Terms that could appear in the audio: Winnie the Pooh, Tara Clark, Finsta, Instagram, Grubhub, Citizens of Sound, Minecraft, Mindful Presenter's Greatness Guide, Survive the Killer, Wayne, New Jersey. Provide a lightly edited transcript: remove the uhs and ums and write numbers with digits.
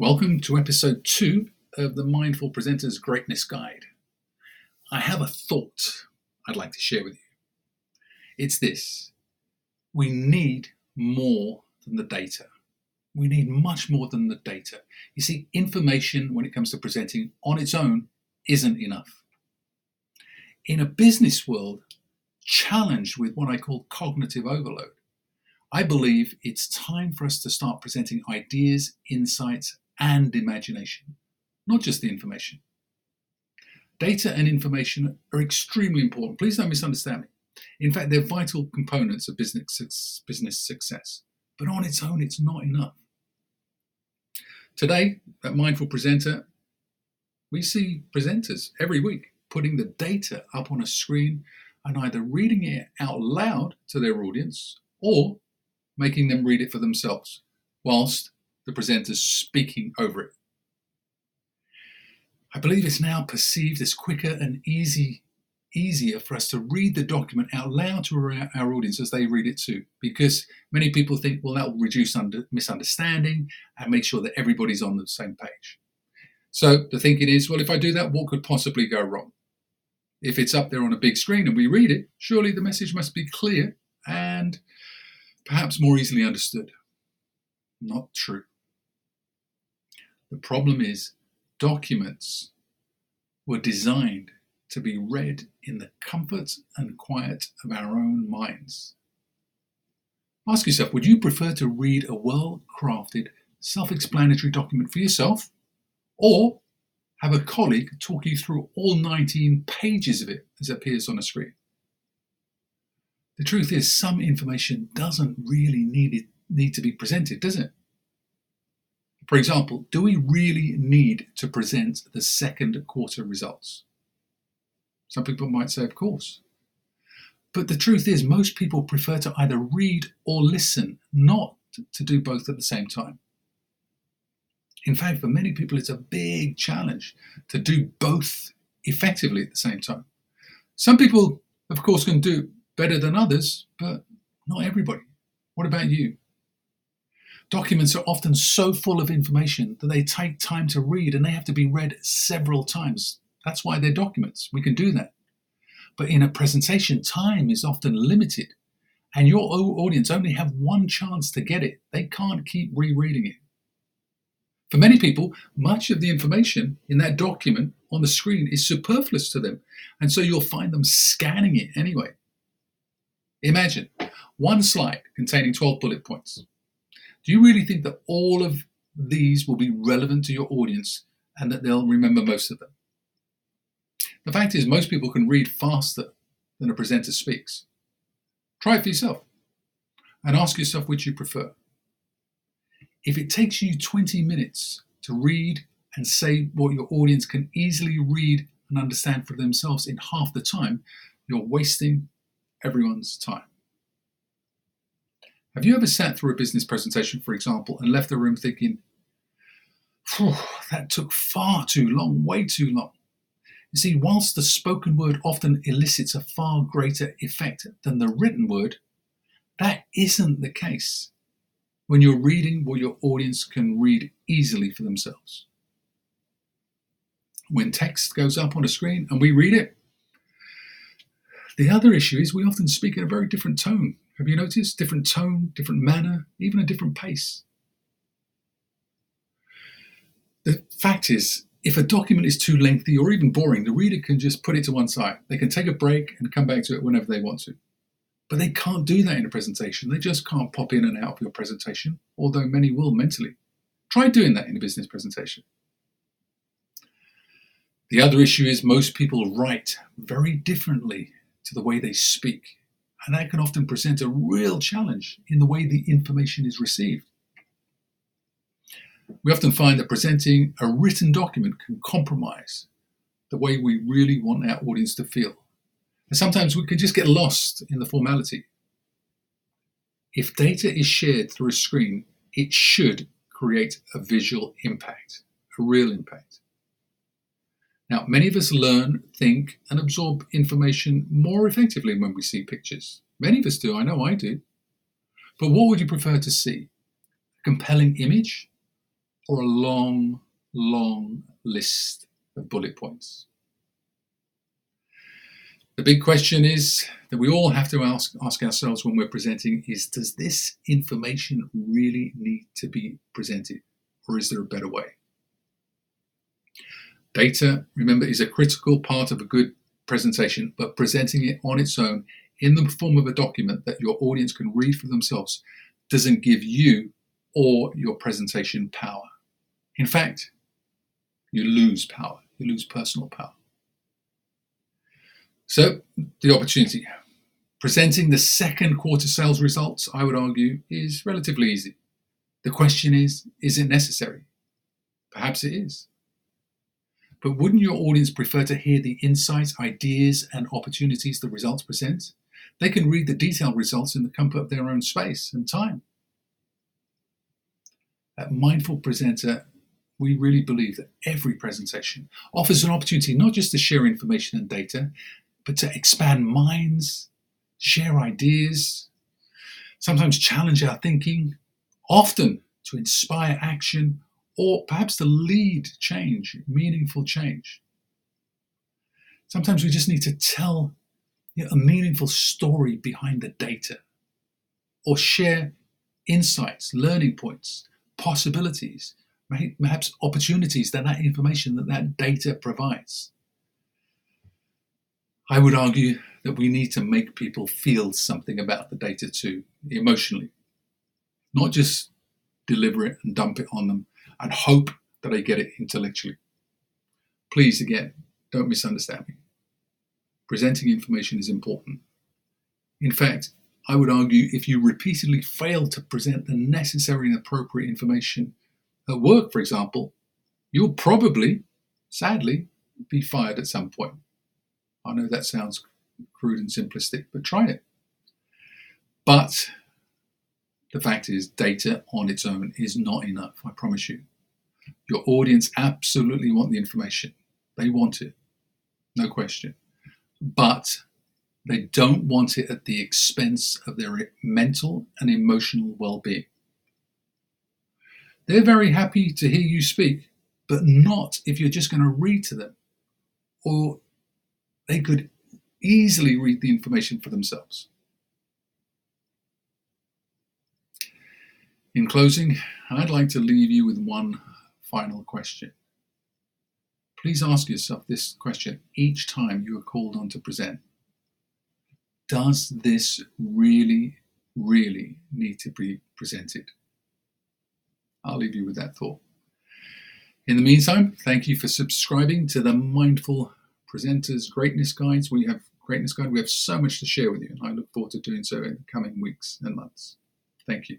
Welcome to episode 2 of the Mindful Presenter's Greatness Guide. I have a thought I'd like to share with you. It's this: we need more than the data. We need much more than the data. You see, information when it comes to presenting on its own isn't enough. In a business world challenged with what I call cognitive overload, I believe it's time for us to start presenting ideas, insights, and imagination, not just the information. Data and information are extremely important. Please don't misunderstand me. In fact, they're vital components of business success, but on its own, it's not enough. Today, at Mindful Presenter, we see presenters every week putting the data up on a screen and either reading it out loud to their audience or making them read it for themselves whilst the presenter's speaking over it. I believe it's now perceived as quicker and easier for us to read the document out loud to our audience as they read it too, because many people think, well, that will reduce misunderstanding and make sure that everybody's on the same page. So the thinking is, well, if I do that, what could possibly go wrong? If it's up there on a big screen and we read it, surely the message must be clear and perhaps more easily understood. Not true. The problem is documents were designed to be read in the comfort and quiet of our own minds. Ask yourself, would you prefer to read a well-crafted, self-explanatory document for yourself, or have a colleague talk you through all 19 pages of it as it appears on a screen? The truth is, some information doesn't really need to be presented, does it? For example, do we really need to present the second quarter results? Some people might say, of course. But the truth is, most people prefer to either read or listen, not to do both at the same time. In fact, for many people, it's a big challenge to do both effectively at the same time. Some people, of course, can do better than others, but not everybody. What about you? Documents are often so full of information that they take time to read, and they have to be read several times. That's why they're documents. We can do that. But in a presentation, time is often limited, and your audience only have one chance to get it. They can't keep rereading it. For many people, much of the information in that document on the screen is superfluous to them, and so you'll find them scanning it anyway. Imagine one slide containing 12 bullet points. Do you really think that all of these will be relevant to your audience and that they'll remember most of them? The fact is, most people can read faster than a presenter speaks. Try it for yourself and ask yourself which you prefer. If it takes you 20 minutes to read and say what your audience can easily read and understand for themselves in half the time, you're wasting everyone's time. Have you ever sat through a business presentation, for example, and left the room thinking, that took far too long, way too long? You see, whilst the spoken word often elicits a far greater effect than the written word, that isn't the case when you're reading what your audience can read easily for themselves. When text goes up on a screen and we read it, the other issue is we often speak in a very different tone. Have you noticed? Different tone, different manner, even a different pace. The fact is, if a document is too lengthy or even boring, the reader can just put it to one side. They can take a break and come back to it whenever they want to. But they can't do that in a presentation. They just can't pop in and out of your presentation, although many will mentally. Try doing that in a business presentation. The other issue is most people write very differently to the way they speak, and that can often present a real challenge in the way the information is received. We often find that presenting a written document can compromise the way we really want our audience to feel, and sometimes we can just get lost in the formality. If data is shared through a screen, it should create a visual impact, a real impact. Now, many of us learn, think, and absorb information more effectively when we see pictures. Many of us do, I know I do. But what would you prefer to see? A compelling image or a long, long list of bullet points. The big question is that we all have to ask ourselves when we're presenting is, does this information really need to be presented, or is there a better way? Data, remember, is a critical part of a good presentation, but presenting it on its own in the form of a document that your audience can read for themselves doesn't give you or your presentation power. In fact, you lose power, you lose personal power. So the opportunity. Presenting the second quarter sales results, I would argue, is relatively easy. The question is it necessary? Perhaps it is. But wouldn't your audience prefer to hear the insights, ideas, and opportunities the results present? They can read the detailed results in the comfort of their own space and time. At Mindful Presenter, we really believe that every presentation offers an opportunity not just to share information and data, but to expand minds, share ideas, sometimes challenge our thinking, often to inspire action, or perhaps to lead change, meaningful change. Sometimes we just need to tell a meaningful story behind the data, or share insights, learning points, possibilities, perhaps opportunities that information, that data provides. I would argue that we need to make people feel something about the data too, emotionally, not just deliver it and dump it on them and hope that I get it intellectually. Please, again, don't misunderstand me. Presenting information is important. In fact, I would argue if you repeatedly fail to present the necessary and appropriate information at work, for example, you'll probably, sadly, be fired at some point. I know that sounds crude and simplistic, but try it. But the fact is, data on its own is not enough, I promise you. Your audience absolutely want the information. They want it, no question. But they don't want it at the expense of their mental and emotional well-being. They're very happy to hear you speak, but not if you're just going to read to them. Or they could easily read the information for themselves. In closing, I'd like to leave you with one final question. Please ask yourself this question each time you are called on to present. Does this really, really need to be presented? I'll leave you with that thought. In the meantime, thank you for subscribing to the Mindful Presenter's Greatness Guide. We have so much to share with you, and I look forward to doing so in the coming weeks and months. Thank you.